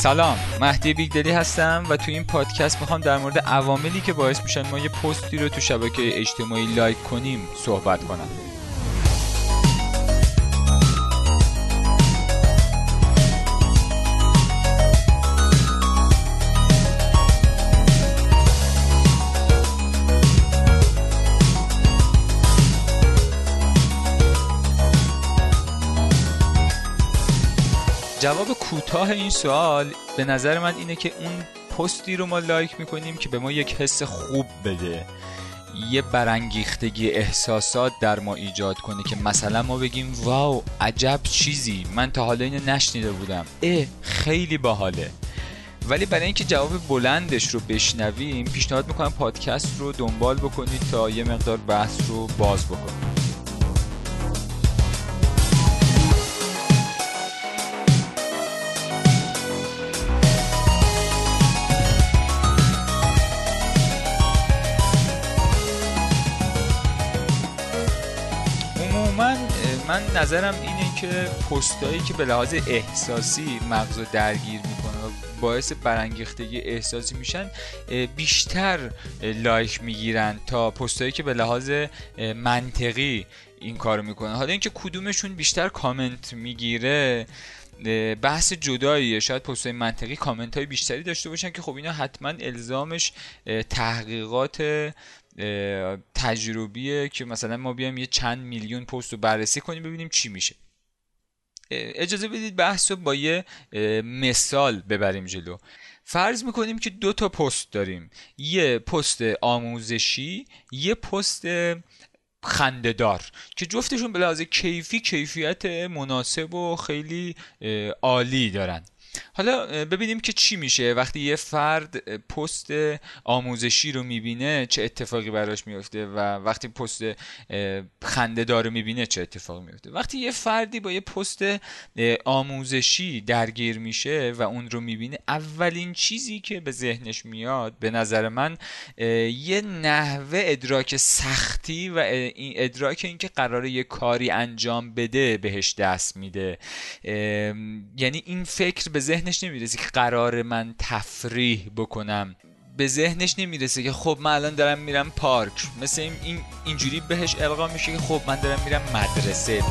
سلام، مهدی بیگدلی هستم و تو این پادکست میخوام در مورد عواملی که باعث میشن ما یه پستی رو تو شبکه اجتماعی لایک کنیم صحبت کنم. جواب کوتاه این سوال به نظر من اینه که اون پستی رو ما لایک میکنیم که به ما یک حس خوب بده، یه برانگیختگی احساسات در ما ایجاد کنه که مثلا ما بگیم واو عجب چیزی، من تا حالا اینو نشنیده بودم، خیلی باحاله. ولی برای اینکه جواب بلندش رو بشنویم پیشنهاد میکنم پادکست رو دنبال بکنید تا یه مقدار بحث رو باز بکنید. من نظرم اینه که پستایی که به لحاظ احساسی مغزو درگیر میکنه و باعث برانگیختگی احساسی میشن بیشتر لایک میگیرن تا پستایی که به لحاظ منطقی این کارو میکنن. حالا اینکه کدومشون بیشتر کامنت میگیره بحث جداییه، شاید پست‌های منطقی کامنت‌های بیشتری داشته باشن که خب اینا حتما الزامش تحقیقات تجربیه که مثلا ما بیایم یه چند میلیون پست رو بررسی کنیم ببینیم چی میشه. اجازه بدید بحث رو با یه مثال ببریم جلو. فرض میکنیم که 2 تا پست داریم، یه پست آموزشی، یه پست خنده‌دار که جفتشون به لحاظ کیفیت مناسب و خیلی عالی دارن. حالا ببینیم که چی میشه وقتی یه فرد پست آموزشی رو میبینه چه اتفاقی براش میفته و وقتی پست خنده‌دار رو میبینه چه اتفاقی میفته. وقتی یه فردی با یه پست آموزشی درگیر میشه و اون رو میبینه، اولین چیزی که به ذهنش میاد به نظر من یه نحوه ادراک سختی و ادراک اینکه قراره یه کاری انجام بده بهش دست میده. یعنی این فکر به ذهنش نمیرسه که قرار من تفریح بکنم، به ذهنش نمیرسه که خب من الان دارم میرم پارک، مثل اینجوری بهش القا میشه که خب من دارم میرم مدرسه.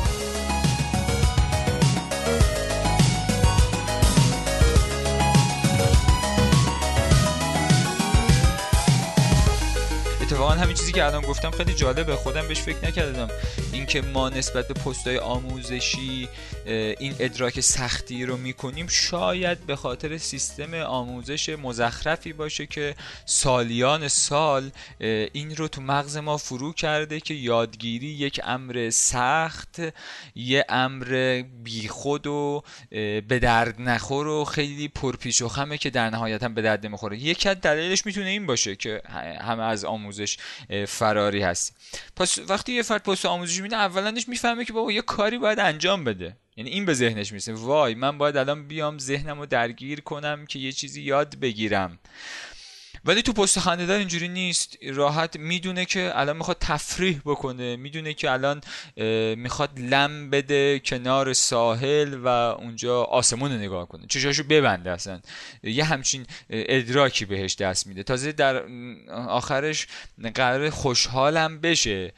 اتفاقا همین چیزی که الان گفتم خیلی جالبه، خودم بهش فکر نکردم، اینکه ما نسبت به پست‌های آموزشی این ادراک سختی رو میکنیم شاید به خاطر سیستم آموزش مزخرفی باشه که سالیان سال این رو تو مغز ما فرو کرده که یادگیری یک امر سخت، یه امر بیخود و به درد نخور و خیلی پرپیچ و خمه که در نهایت هم به درد نمیخوره. یکی از دلایلش میتونه این باشه که همه از آموزش فراری هست. پس وقتی یه فرد پست آموزشی میبینه اولنش میفهمه که بابا یه کاری باید انجام بده، یعنی این به ذهنش میرسه وای من باید الان بیام ذهنمو درگیر کنم که یه چیزی یاد بگیرم. ولی تو پست خنده‌دار اینجوری نیست، راحت میدونه که الان میخواد تفریح بکنه، میدونه که الان میخواد لم بده کنار ساحل و اونجا آسمون رو نگاه کنه، چشاشو ببنده، اصلا یه همچین ادراکی بهش دست میده. تازه در آخرش قرار خوشحالم بشه،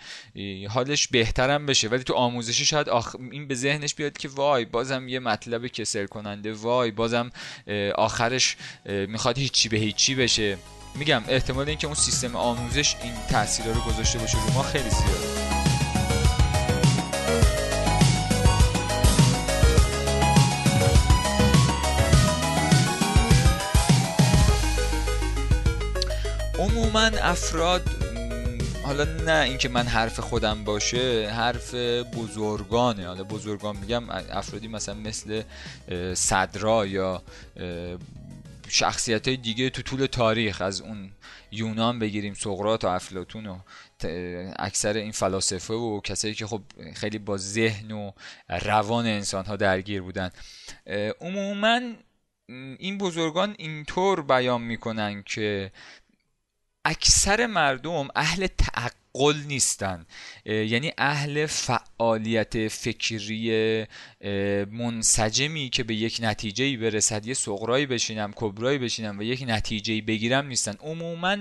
حالش بهترم بشه. ولی تو آموزشی شاید این به ذهنش بیاد که وای بازم یه مطلب کسل کننده، وای بازم آخرش میخواد هیچی به هیچی بشه. میگم احتمال اینکه اون سیستم آموزش این تأثیرها رو گذاشته باشه رو ما خیلی زیاده. عموما افراد، حالا نه اینکه من حرف خودم باشه، حرف بزرگانه، حالا بزرگان میگم افرادی مثلا مثل صدرا یا شخصیت های دیگه تو طول تاریخ، از اون یونان بگیریم سقراط و افلاطون و اکثر این فلاسفه و کسایی که خب خیلی با ذهن و روان انسان ها درگیر بودن، عموما این بزرگان اینطور بیان میکنن که اکثر مردم اهل تعقل قل نیستن، یعنی اهل فعالیت فکری منسجمی که به یک نتیجه‌ای برسد، یه صغرایی بشینم کبرایی بشینم و یک نتیجه‌ای بگیرم نیستن، عموما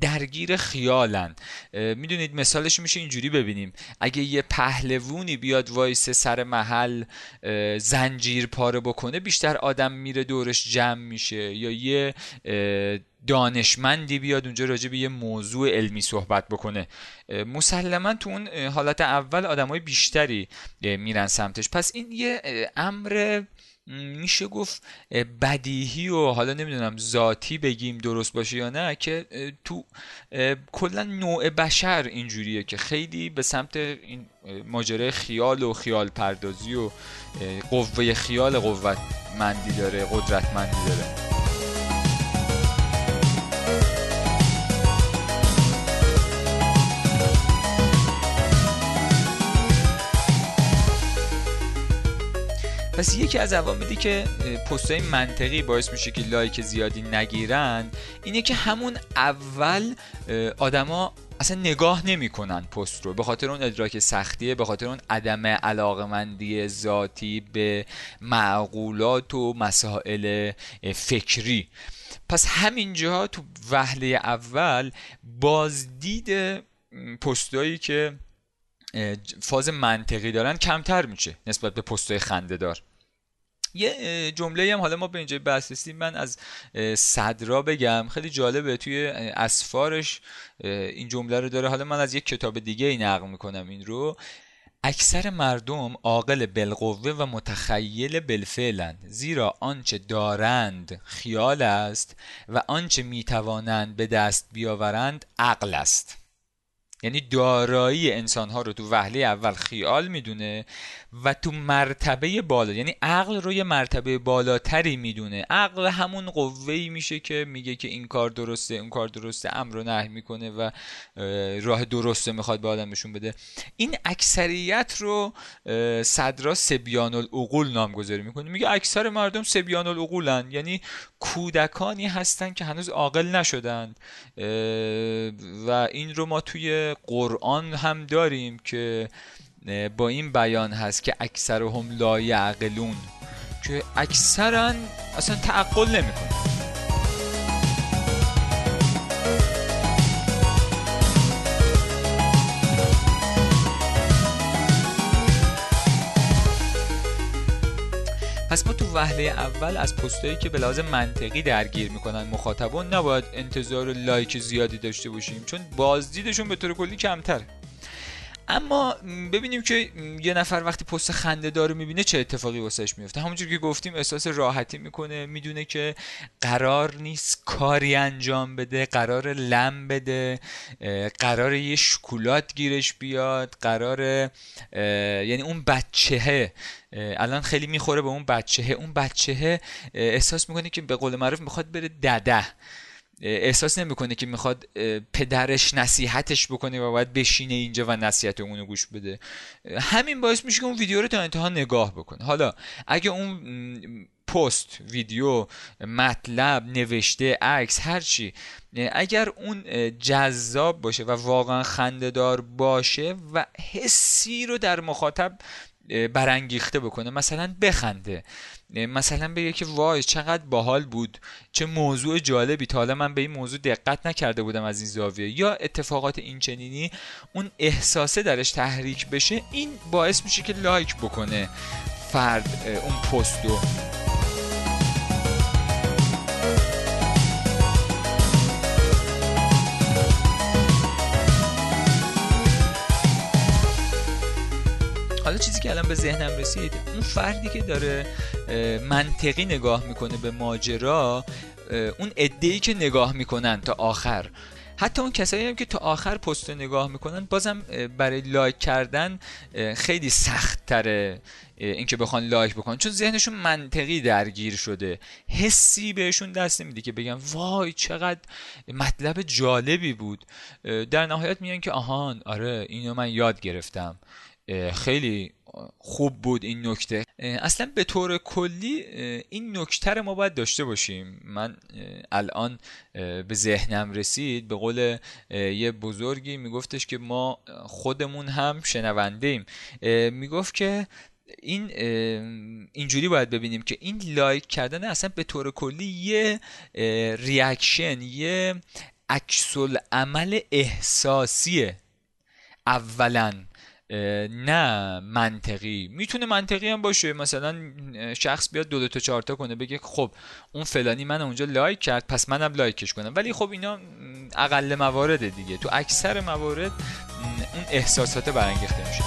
درگیر خیالن. میدونید مثالش میشه اینجوری ببینیم، اگه یه پهلوونی بیاد وایسه سر محل زنجیر پاره بکنه بیشتر آدم میره دورش جمع میشه، یا یه دانشمندی بیاد اونجا راجع به یه موضوع علمی صحبت بکنه مسلماً تو اون حالت اول آدمای بیشتری میرن سمتش. پس این یه امر میشه گفت بدیهی و حالا نمیدونم ذاتی بگیم درست باشه یا نه، که تو کلا نوع بشر اینجوریه که خیلی به سمت این ماجرای خیال و خیال پردازی و قوه خیال قوتمندی داره، قدرتمندی داره. پس یکی از عواملی که پست‌های منطقی باعث میشه که لایک زیادی نگیرن اینه که همون اول آدما اصلا نگاه نمی‌کنن پست رو، به خاطر اون ادراک سختیه، به خاطر اون عدم علاقمندی ذاتی به معقولات و مسائل فکری. پس همینجا تو وهله اول بازدید پست‌هایی که فاز منطقی دارن کمتر میشه نسبت به پست‌های خنده‌دار. یه جمله‌ای هم حالا ما به اینجا بحث رسیدیم من از صدرا بگم، خیلی جالبه توی اسفارش این جمله رو داره، حالا من از یک کتاب دیگه ای نقل میکنم این رو. اکثر مردم عاقل بالقوه و متخیل بالفعلند، زیرا آنچه دارند خیال است و آنچه میتوانند به دست بیاورند عقل است. یعنی دارایی انسان‌ها رو تو وهله اول خیال میدونه و تو مرتبه بالا، یعنی عقل رو یه مرتبه بالاتری میدونه. عقل همون قوه‌ای میشه که میگه که این کار درسته اون کار درسته، امر و نهی میکنه و راه درسته میخواد به آدم نشون بده. این اکثریت رو صدرا سبیان العقول نامگذاری میکنه، میگه اکثر مردم سبیان العقولن، یعنی کودکانی هستن که هنوز عاقل نشدند. و این رو ما توی قرآن هم داریم که با این بیان هست که اکثرهم لا یعقلون، که اکثرا اصلا تعقل نمیکنه. پس ما تو وهله اول از پستایی که به لحاظ منطقی درگیر میکنن مخاطبون نباید انتظار لایک زیادی داشته باشیم، چون بازدیدشون به طور کلی کمتره. اما ببینیم که یه نفر وقتی پست خنده‌دار رو میبینه چه اتفاقی واسش میفته. همونجور که گفتیم احساس راحتی میکنه، میدونه که قرار نیست کاری انجام بده، قرار لم بده، قرار یه شکلات گیرش بیاد، قرار یعنی اون بچهه الان خیلی میخوره به اون بچهه، اون بچهه احساس میکنه که به قول معروف میخواد بره دده، احساس نمیکنه که میخواد پدرش نصیحتش بکنه و باید بشینه اینجا و نصیحت اونو گوش بده. همین باعث میشه که اون ویدیو رو تا انتها نگاه بکنه. حالا اگه اون پست، ویدیو، مطلب، نوشته، عکس، هرچی، اگر اون جذاب باشه و واقعا خنده‌دار باشه و حسی رو در مخاطب برانگیخته بکنه، مثلا بخنده، مثلا بگه که وای چقدر باحال بود، چه موضوع جالبی، تا حالا من به این موضوع دقت نکرده بودم از این زاویه، یا اتفاقات اینچنینی، اون احساسه درش تحریک بشه، این باعث میشه که لایک بکنه فرد اون پستو. حالا چیزی که الان به ذهنم رسید، اون فردی که داره منطقی نگاه میکنه به ماجرا، اون عده‌ای که نگاه میکنن تا آخر، حتی اون کسایی هم که تا آخر پست نگاه میکنن، بازم برای لایک کردن خیلی سخت تره اینکه بخوان لایک بکنن، چون ذهنشون منطقی درگیر شده، حسی بهشون دست نمیده که بگن وای چقدر مطلب جالبی بود. در نهایت میگن که آهان آره اینو من یاد گرفتم، خیلی خوب بود این نکته. اصلا به طور کلی این نکته رو ما باید داشته باشیم. من الان به ذهنم رسید، به قول یه بزرگی میگفتش که ما خودمون هم شنونده ایم، میگفت که اینجوری باید ببینیم که این لایک کردن اصلا به طور کلی یه ریاکشن، یه عکس العمل احساسیه اولاً، نه منطقی. میتونه منطقی هم باشه، مثلا شخص بیاد دو تا چهار تا کنه بگه خب اون فلانی من اونجا لایک کرد پس منم لایکش کنم، ولی خب اینا اقل موارده دیگه. تو اکثر موارد اون احساسات برانگیخته میشه.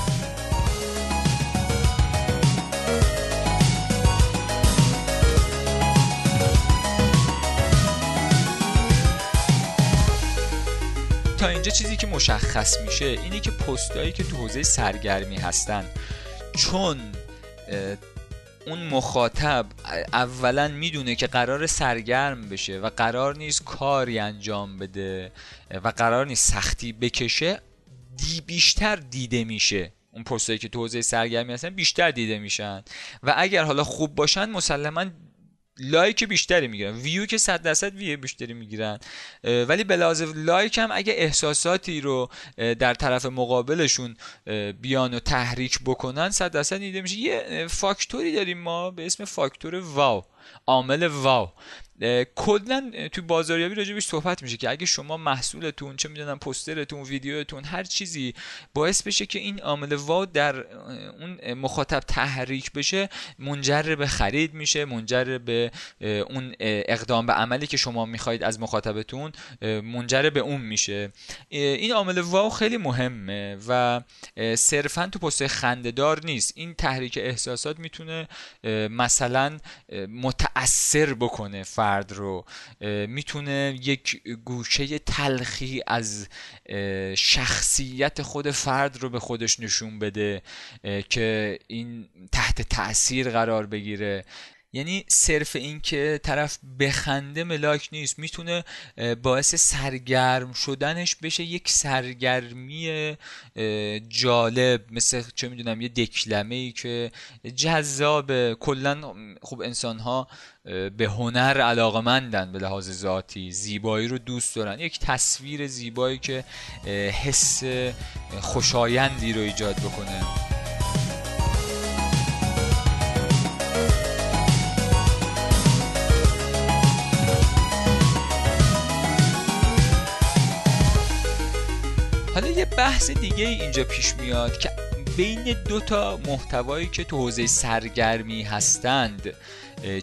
تا اینجا چیزی که مشخص میشه اینه که پستایی که تو حوزه سرگرمی هستن، چون اون مخاطب اولا میدونه که قرار سرگرم بشه و قرار نیست کاری انجام بده و قرار نیست سختی بکشه، بیشتر دیده میشه. اون پستایی که تو حوزه سرگرمی هستن بیشتر دیده میشن و اگر حالا خوب باشن مسلماً لایک بیشتری میگیرن، ویو که 100% ویو بیشتری میگیرن، ولی بلازه لایک هم اگه احساساتی رو در طرف مقابلشون بیان و تحریک بکنن 100% دیده میشه. یه فاکتوری داریم ما به اسم فاکتور واو، عامل واو. کلا تو بازاریابی راجبش صحبت میشه که اگه شما محصولتون، چه میدونم پوسترتون، ویدیوتون، هر چیزی باعث بشه که این عامل واو در اون مخاطب تحریک بشه، منجر به خرید میشه، منجر به اون اقدام به عملی که شما میخواید از مخاطبتون، منجر به اون میشه. این عامل واو خیلی مهمه و صرفا تو پست خنده‌دار نیست. این تحریک احساسات میتونه مثلا متأثر بکنه فرد رو، میتونه یک گوشه تلخی از شخصیت خود فرد رو به خودش نشون بده که این تحت تأثیر قرار بگیره. یعنی صرف این که طرف بخنده ملاک نیست، میتونه باعث سرگرم شدنش بشه، یک سرگرمی جالب، مثل چه میدونم یه دکلمه‌ای که جذاب. کلا خب انسان‌ها به هنر علاقه‌مندن، به لحاظ ذاتی زیبایی رو دوست دارن، یک تصویر زیبایی که حس خوشایندی رو ایجاد بکنه. حالا یه بحث دیگه اینجا پیش میاد که بین دو تا محتوایی که تو حوزه سرگرمی هستند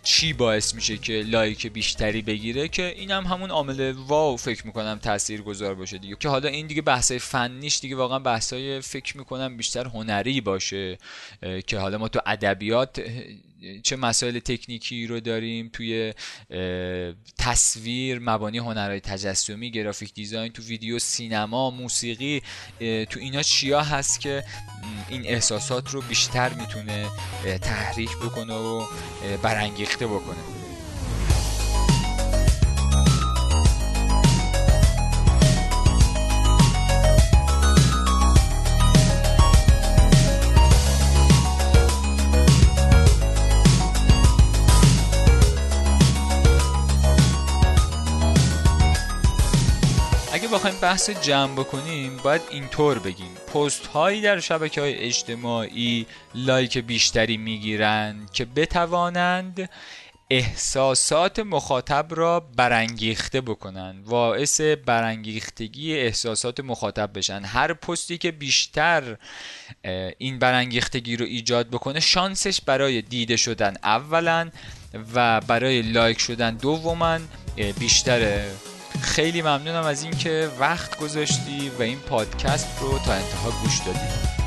چی باعث میشه که لایک بیشتری بگیره، که اینم همون عامل واو فکر میکنم تاثیرگذار باشه دیگه، که حالا این دیگه بحثای فنیش دیگه، واقعا بحثای فکر میکنم بیشتر هنری باشه که حالا ما تو ادبیات چه مسائل تکنیکی رو داریم، توی تصویر، مبانی هنرهای تجسمی، گرافیک دیزاین، تو ویدیو، سینما، موسیقی، تو اینا چیا هست که این احساسات رو بیشتر میتونه تحریک بکنه و برانگیخته بکنه. اگه بخوایم بحث جمع بکنیم باید اینطور بگیم: پست هایی در شبکه‌های اجتماعی لایک بیشتری میگیرند که بتوانند احساسات مخاطب را برانگیخته بکنند، باعث برانگیختگی احساسات مخاطب بشن. هر پستی که بیشتر این برانگیختگی رو ایجاد بکنه شانسش برای دیده شدن اولا و برای لایک شدن دوما بیشتره. خیلی ممنونم از اینکه وقت گذاشتی و این پادکست رو تا انتها گوش دادی.